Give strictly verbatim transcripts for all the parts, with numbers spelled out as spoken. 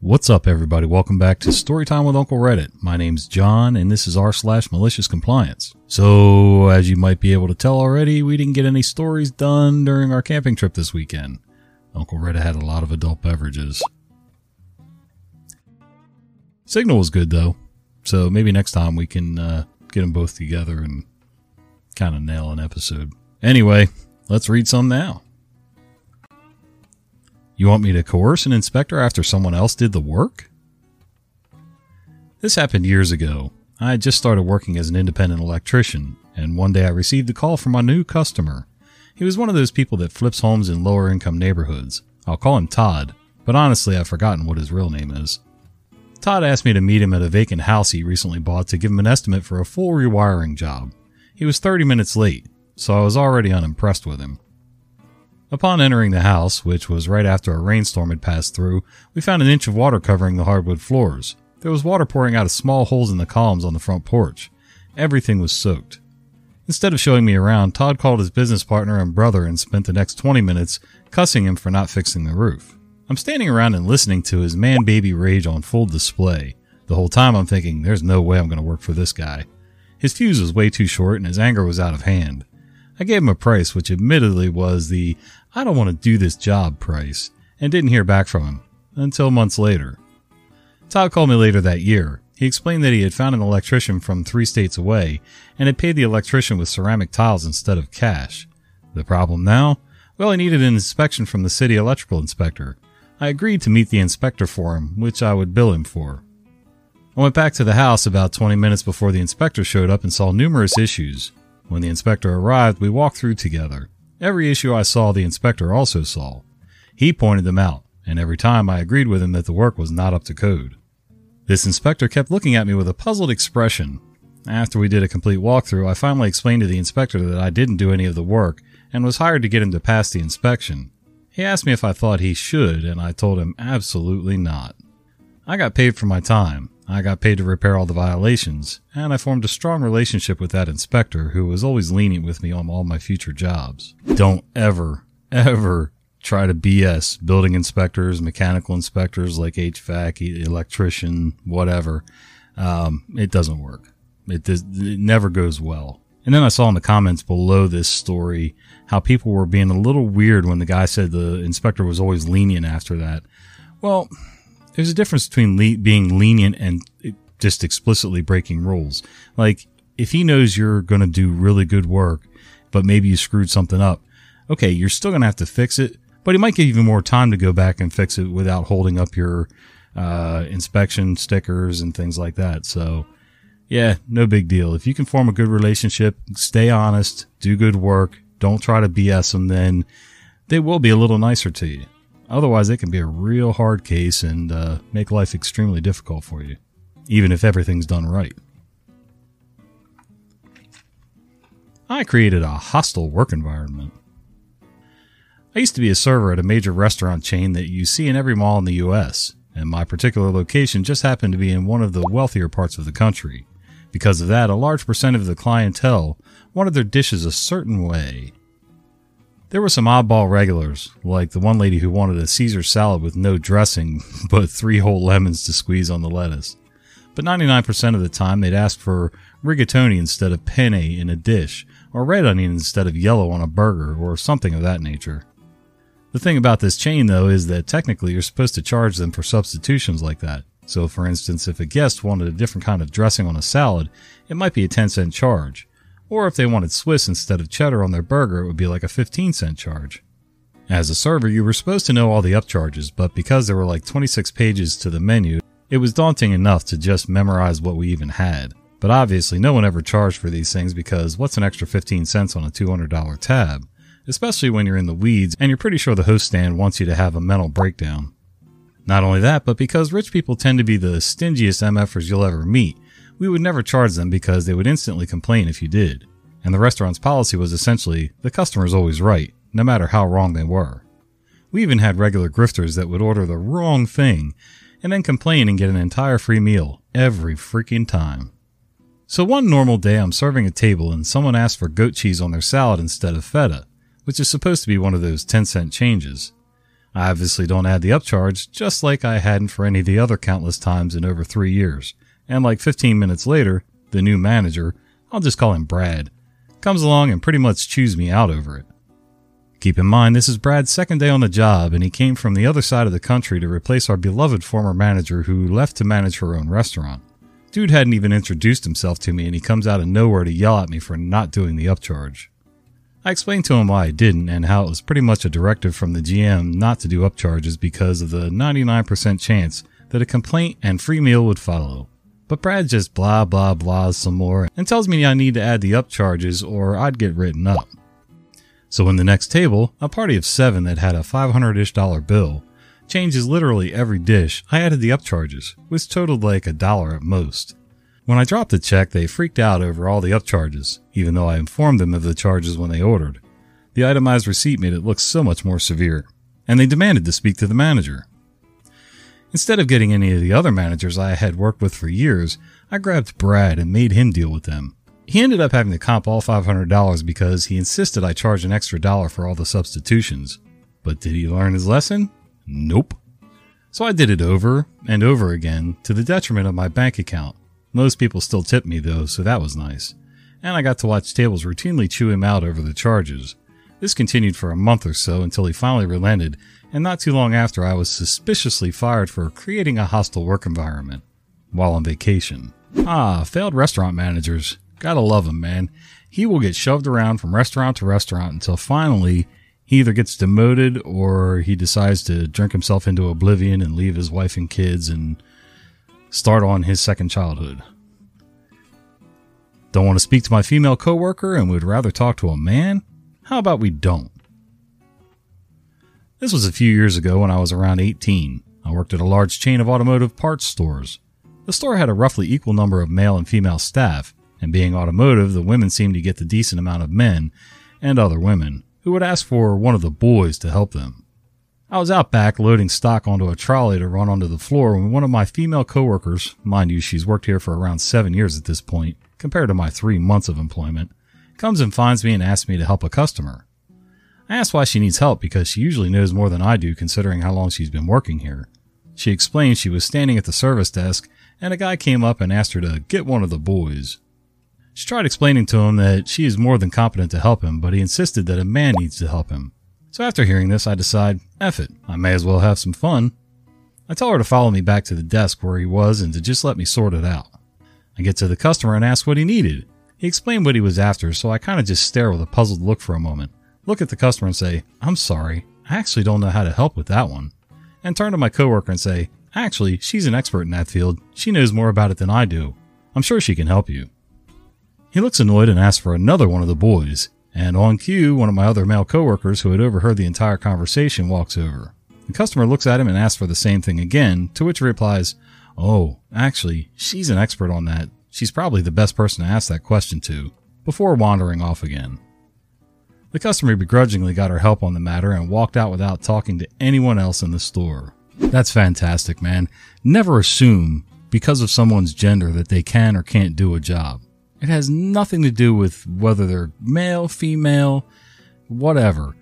What's up, everybody? Welcome back to Storytime with Uncle Reddit. My name's John, and this is r slash malicious compliance. So, as you might be able to tell already, we didn't get any stories done during our camping trip this weekend. Uncle Reddit had a lot of adult beverages. Signal was good, though. So, maybe next time we can uh, get them both together and kind of nail an episode. Anyway, let's read some now. You want me to coerce an inspector after someone else did the work? This happened years ago. I had just started working as an independent electrician, and one day I received a call from my new customer. He was one of those people that flips homes in lower-income neighborhoods. I'll call him Todd, but honestly I've forgotten what his real name is. Todd asked me to meet him at a vacant house he recently bought to give him an estimate for a full rewiring job. He was thirty minutes late, so I was already unimpressed with him. Upon entering the house, which was right after a rainstorm had passed through, we found an inch of water covering the hardwood floors. There was water pouring out of small holes in the columns on the front porch. Everything was soaked. Instead of showing me around, Todd called his business partner and brother and spent the next twenty minutes cussing him for not fixing the roof. I'm standing around and listening to his man-baby rage on full display. The whole time I'm thinking, there's no way I'm going to work for this guy. His fuse was way too short and his anger was out of hand. I gave him a price, which admittedly was the I don't want to do this job price, and didn't hear back from him until months later. Todd called me later that year. He explained that he had found an electrician from three states away and had paid the electrician with ceramic tiles instead of cash. The problem now? Well, he needed an inspection from the city electrical inspector. I agreed to meet the inspector for him, which I would bill him for. I went back to the house about twenty minutes before the inspector showed up and saw numerous issues. When the inspector arrived, we walked through together. Every issue I saw, the inspector also saw. He pointed them out, and every time I agreed with him that the work was not up to code. This inspector kept looking at me with a puzzled expression. After we did a complete walkthrough, I finally explained to the inspector that I didn't do any of the work and was hired to get him to pass the inspection. He asked me if I thought he should, and I told him absolutely not. I got paid for my time. I got paid to repair all the violations, and I formed a strong relationship with that inspector who was always lenient with me on all my future jobs. Don't ever, ever try to B S building inspectors, mechanical inspectors like H V A C, electrician, whatever. Um, it doesn't work. It, does, it never goes well. And then I saw in the comments below this story how people were being a little weird when the guy said the inspector was always lenient after that. Well, there's a difference between le- being lenient and just explicitly breaking rules. Like, if he knows you're going to do really good work, but maybe you screwed something up, okay, you're still going to have to fix it, but he might give you more time to go back and fix it without holding up your uh, inspection stickers and things like that. So, yeah, no big deal. If you can form a good relationship, stay honest, do good work, don't try to B S them, then they will be a little nicer to you. Otherwise, it can be a real hard case and uh, make life extremely difficult for you, even if everything's done right. I created a hostile work environment. I used to be a server at a major restaurant chain that you see in every mall in the U S, and my particular location just happened to be in one of the wealthier parts of the country. Because of that, a large percent of the clientele wanted their dishes a certain way. There were some oddball regulars, like the one lady who wanted a Caesar salad with no dressing, but three whole lemons to squeeze on the lettuce. But ninety-nine percent of the time, they'd ask for rigatoni instead of penne in a dish, or red onion instead of yellow on a burger, or something of that nature. The thing about this chain, though, is that technically you're supposed to charge them for substitutions like that. So, for instance, if a guest wanted a different kind of dressing on a salad, it might be a ten cent charge. Or if they wanted Swiss instead of cheddar on their burger, it would be like a fifteen cent charge. As a server, you were supposed to know all the upcharges, but because there were like twenty-six pages to the menu, it was daunting enough to just memorize what we even had. But obviously, no one ever charged for these things because what's an extra fifteen cents on a two hundred dollar tab? Especially when you're in the weeds and you're pretty sure the host stand wants you to have a mental breakdown. Not only that, but because rich people tend to be the stingiest M F'ers you'll ever meet, we would never charge them because they would instantly complain if you did. And the restaurant's policy was essentially, the customer's always right, no matter how wrong they were. We even had regular grifters that would order the wrong thing, and then complain and get an entire free meal, every freaking time. So one normal day I'm serving a table and someone asked for goat cheese on their salad instead of feta, which is supposed to be one of those ten cent changes. I obviously don't add the upcharge, just like I hadn't for any of the other countless times in over three years. And like fifteen minutes later, the new manager, I'll just call him Brad, comes along and pretty much chews me out over it. Keep in mind, this is Brad's second day on the job, and he came from the other side of the country to replace our beloved former manager who left to manage her own restaurant. Dude hadn't even introduced himself to me, and he comes out of nowhere to yell at me for not doing the upcharge. I explained to him why I didn't, and how it was pretty much a directive from the G M not to do upcharges because of the ninety-nine percent chance that a complaint and free meal would follow. But Brad just blah blah blahs some more and tells me I need to add the upcharges or I'd get written up. So in the next table, a party of seven that had a five hundred-ish dollar bill, changes literally every dish, I added the upcharges, which totaled like a dollar at most. When I dropped the check, they freaked out over all the upcharges, even though I informed them of the charges when they ordered. The itemized receipt made it look so much more severe, and they demanded to speak to the manager. Instead of getting any of the other managers I had worked with for years, I grabbed Brad and made him deal with them. He ended up having to comp all five hundred dollars because he insisted I charge an extra dollar for all the substitutions. But did he learn his lesson? Nope. So I did it over and over again to the detriment of my bank account. Most people still tipped me though, so that was nice. And I got to watch tables routinely chew him out over the charges. This continued for a month or so until he finally relented, and not too long after I was suspiciously fired for creating a hostile work environment while on vacation. Ah, failed restaurant managers. Gotta love him, man. He will get shoved around from restaurant to restaurant until finally he either gets demoted or he decides to drink himself into oblivion and leave his wife and kids and start on his second childhood. Don't want to speak to my female coworker and would rather talk to a man? How about we don't? This was a few years ago when I was around eighteen. I worked at a large chain of automotive parts stores. The store had a roughly equal number of male and female staff, and being automotive, the women seemed to get the decent amount of men and other women who would ask for one of the boys to help them. I was out back loading stock onto a trolley to run onto the floor when one of my female coworkers, mind you, she's worked here for around seven years at this point, compared to my three months of employment, comes and finds me and asks me to help a customer. I ask why she needs help because she usually knows more than I do considering how long she's been working here. She explains she was standing at the service desk and a guy came up and asked her to get one of the boys. She tried explaining to him that she is more than competent to help him, but he insisted that a man needs to help him. So after hearing this, I decide, F it, I may as well have some fun. I tell her to follow me back to the desk where he was and to just let me sort it out. I get to the customer and ask what he needed. He explained what he was after, so I kind of just stare with a puzzled look for a moment, look at the customer and say, I'm sorry, I actually don't know how to help with that one, and turn to my coworker and say, actually, she's an expert in that field, she knows more about it than I do, I'm sure she can help you. He looks annoyed and asks for another one of the boys, and on cue, one of my other male coworkers who had overheard the entire conversation walks over. The customer looks at him and asks for the same thing again, to which he replies, oh, actually, she's an expert on that. She's probably the best person to ask that question to, before wandering off again. The customer begrudgingly got her help on the matter and walked out without talking to anyone else in the store. That's fantastic, man. Never assume, because of someone's gender, that they can or can't do a job. It has nothing to do with whether they're male, female, whatever.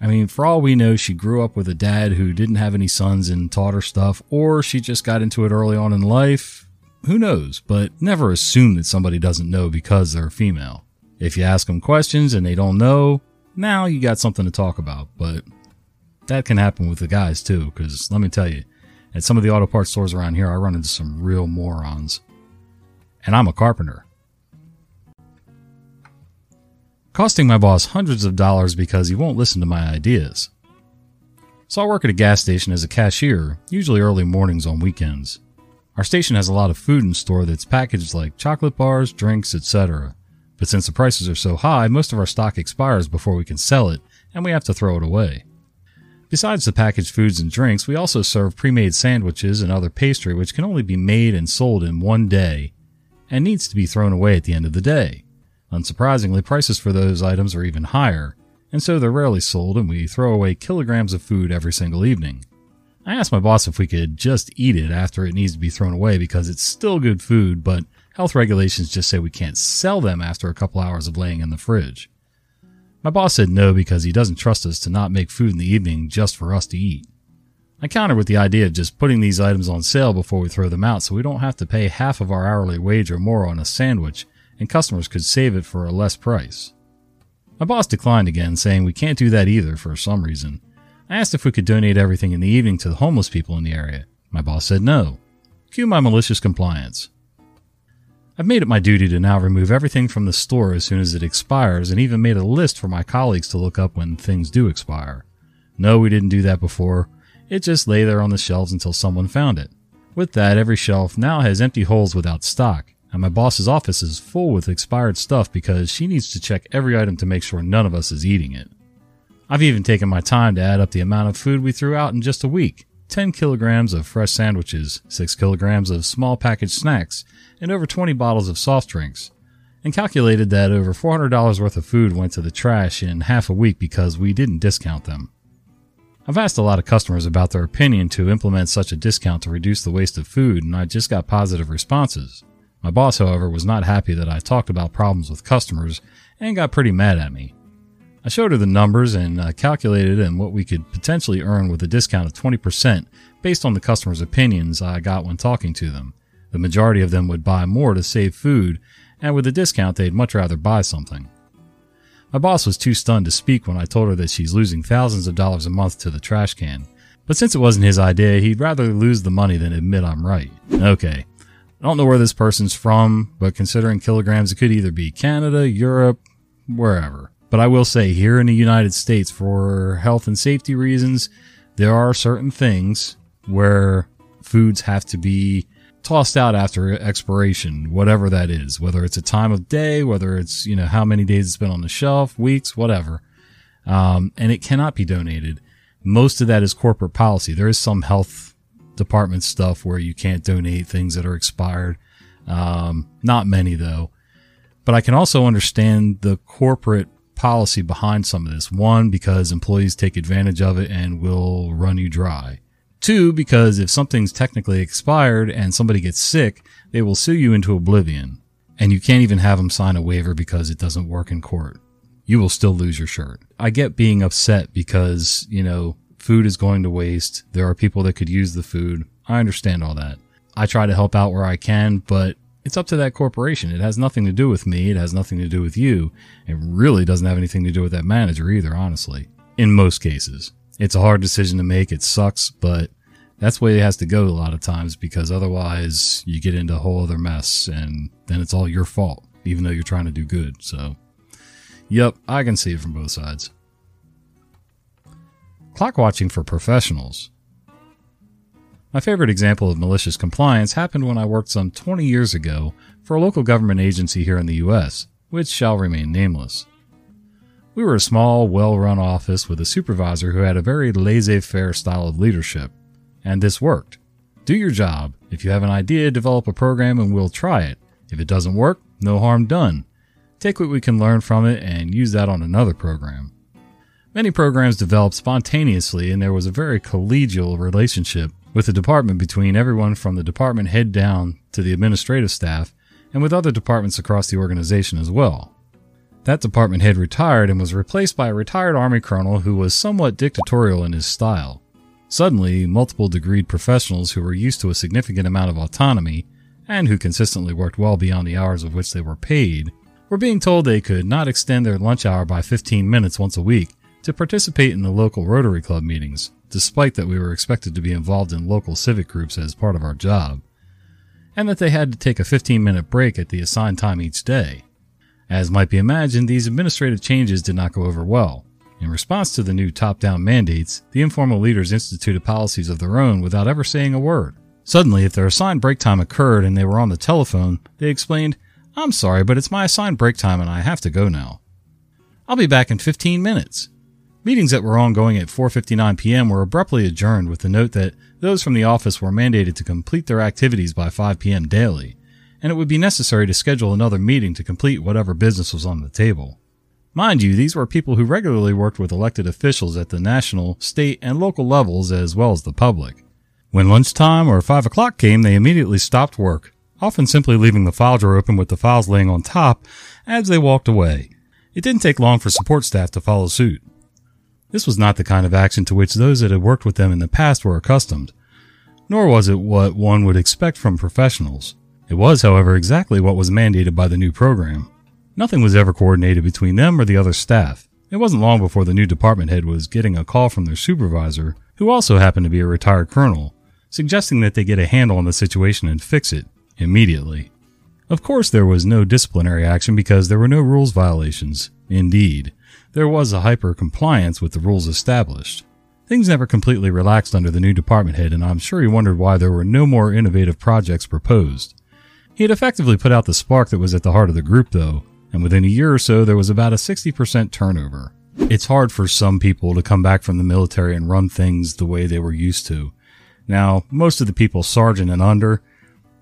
I mean, for all we know, she grew up with a dad who didn't have any sons and taught her stuff, or she just got into it early on in life. Who knows? But never assume that somebody doesn't know because they're female. If you ask them questions and they don't know, now you got something to talk about. But that can happen with the guys too, because let me tell you, at some of the auto parts stores around here, I run into some real morons. And I'm a carpenter. Costing my boss hundreds of dollars because he won't listen to my ideas. So I work at a gas station as a cashier, usually early mornings on weekends. Our station has a lot of food in store that's packaged like chocolate bars, drinks, et cetera. But since the prices are so high, most of our stock expires before we can sell it, and we have to throw it away. Besides the packaged foods and drinks, we also serve pre-made sandwiches and other pastry which can only be made and sold in one day, and needs to be thrown away at the end of the day. Unsurprisingly, prices for those items are even higher, and so they're rarely sold and we throw away kilograms of food every single evening. I asked my boss if we could just eat it after it needs to be thrown away because it's still good food, but health regulations just say we can't sell them after a couple hours of laying in the fridge. My boss said no because he doesn't trust us to not make food in the evening just for us to eat. I countered with the idea of just putting these items on sale before we throw them out so we don't have to pay half of our hourly wage or more on a sandwich, and customers could save it for a less price. My boss declined again, saying we can't do that either for some reason. I asked if we could donate everything in the evening to the homeless people in the area. My boss said no. Cue my malicious compliance. I've made it my duty to now remove everything from the store as soon as it expires, and even made a list for my colleagues to look up when things do expire. No, we didn't do that before. It just lay there on the shelves until someone found it. With that, every shelf now has empty holes without stock, and my boss's office is full with expired stuff because she needs to check every item to make sure none of us is eating it. I've even taken my time to add up the amount of food we threw out in just a week. ten kilograms of fresh sandwiches, six kilograms of small packaged snacks, and over twenty bottles of soft drinks, and calculated that over four hundred dollars worth of food went to the trash in half a week because we didn't discount them. I've asked a lot of customers about their opinion to implement such a discount to reduce the waste of food, and I just got positive responses. My boss, however, was not happy that I talked about problems with customers and got pretty mad at me. I showed her the numbers and uh, calculated and what we could potentially earn with a discount of twenty percent based on the customers' opinions I got when talking to them. The majority of them would buy more to save food, and with a discount they'd much rather buy something. My boss was too stunned to speak when I told her that she's losing thousands of dollars a month to the trash can. But since it wasn't his idea, he'd rather lose the money than admit I'm right. Okay, I don't know where this person's from, but considering kilograms, it could either be Canada, Europe, wherever. But I will say, here in the United States, for health and safety reasons, there are certain things where foods have to be tossed out after expiration, whatever that is, whether it's a time of day, whether it's, you know, how many days it's been on the shelf, weeks, whatever. Um, and it cannot be donated. Most of that is corporate policy. There is some health department stuff where you can't donate things that are expired. Um, not many, though. But I can also understand the corporate policy behind some of this. One, because employees take advantage of it and will run you dry. Two, because if something's technically expired and somebody gets sick, they will sue you into oblivion, and you can't even have them sign a waiver because it doesn't work in court. You will still lose your shirt. I get being upset because, you know, food is going to waste. There are people that could use the food. I understand all that. I try to help out where I can, but it's up to that corporation. It has nothing to do with me. It has nothing to do with you. It really doesn't have anything to do with that manager either, honestly. In most cases. It's a hard decision to make. It sucks, but that's the way it has to go a lot of times, because otherwise you get into a whole other mess, and then it's all your fault, even though you're trying to do good. So, yep, I can see it from both sides. Clock watching for professionals. My favorite example of malicious compliance happened when I worked some twenty years ago for a local government agency here in the U S, which shall remain nameless. We were a small, well-run office with a supervisor who had a very laissez-faire style of leadership, and this worked. Do your job. If you have an idea, develop a program and we'll try it. If it doesn't work, no harm done. Take what we can learn from it and use that on another program. Many programs developed spontaneously, and there was a very collegial relationship with the department between everyone from the department head down to the administrative staff, and with other departments across the organization as well. That department head retired and was replaced by a retired Army colonel who was somewhat dictatorial in his style. Suddenly, multiple degreed professionals who were used to a significant amount of autonomy, and who consistently worked well beyond the hours of which they were paid, were being told they could not extend their lunch hour by fifteen minutes once a week to participate in the local Rotary Club meetings, despite that we were expected to be involved in local civic groups as part of our job, and that they had to take a fifteen minute break at the assigned time each day. As might be imagined, these administrative changes did not go over well. In response to the new top-down mandates, the informal leaders instituted policies of their own without ever saying a word. Suddenly, if their assigned break time occurred and they were on the telephone, they explained, "I'm sorry, but it's my assigned break time and I have to go now. I'll be back in fifteen minutes. Meetings that were ongoing at four fifty-nine p m were abruptly adjourned with the note that those from the office were mandated to complete their activities by five p m daily, and it would be necessary to schedule another meeting to complete whatever business was on the table. Mind you, these were people who regularly worked with elected officials at the national, state, and local levels, as well as the public. When lunchtime or five o'clock came, they immediately stopped work, often simply leaving the file drawer open with the files laying on top as they walked away. It didn't take long for support staff to follow suit. This was not the kind of action to which those that had worked with them in the past were accustomed, nor was it what one would expect from professionals. It was, however, exactly what was mandated by the new program. Nothing was ever coordinated between them or the other staff. It wasn't long before the new department head was getting a call from their supervisor, who also happened to be a retired colonel, suggesting that they get a handle on the situation and fix it immediately. Of course, there was no disciplinary action because there were no rules violations. Indeed, there was a hyper-compliance with the rules established. Things never completely relaxed under the new department head, and I'm sure he wondered why there were no more innovative projects proposed. He had effectively put out the spark that was at the heart of the group, though, and within a year or so, there was about a sixty percent turnover. It's hard for some people to come back from the military and run things the way they were used to. Now, most of the people sergeant and under,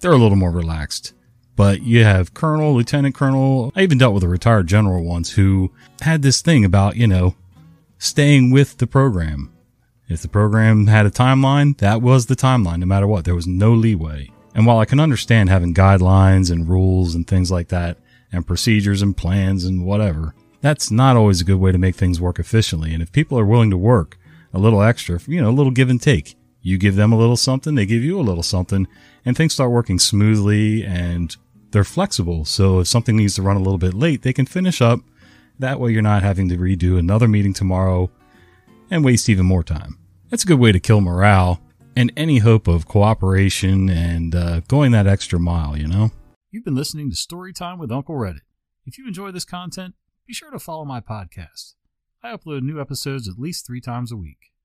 they're a little more relaxed. But you have colonel, lieutenant colonel. I even dealt with a retired general once who had this thing about, you know, staying with the program. If the program had a timeline, that was the timeline, no matter what. There was no leeway. And while I can understand having guidelines and rules and things like that, and procedures and plans and whatever, that's not always a good way to make things work efficiently. And if people are willing to work a little extra, you know, a little give and take, you give them a little something, they give you a little something, and things start working smoothly, and they're flexible. So if something needs to run a little bit late, they can finish up. That way you're not having to redo another meeting tomorrow and waste even more time. That's a good way to kill morale and any hope of cooperation and uh, going that extra mile, you know? You've been listening to Storytime with Uncle Reddit. If you enjoy this content, be sure to follow my podcast. I upload new episodes at least three times a week.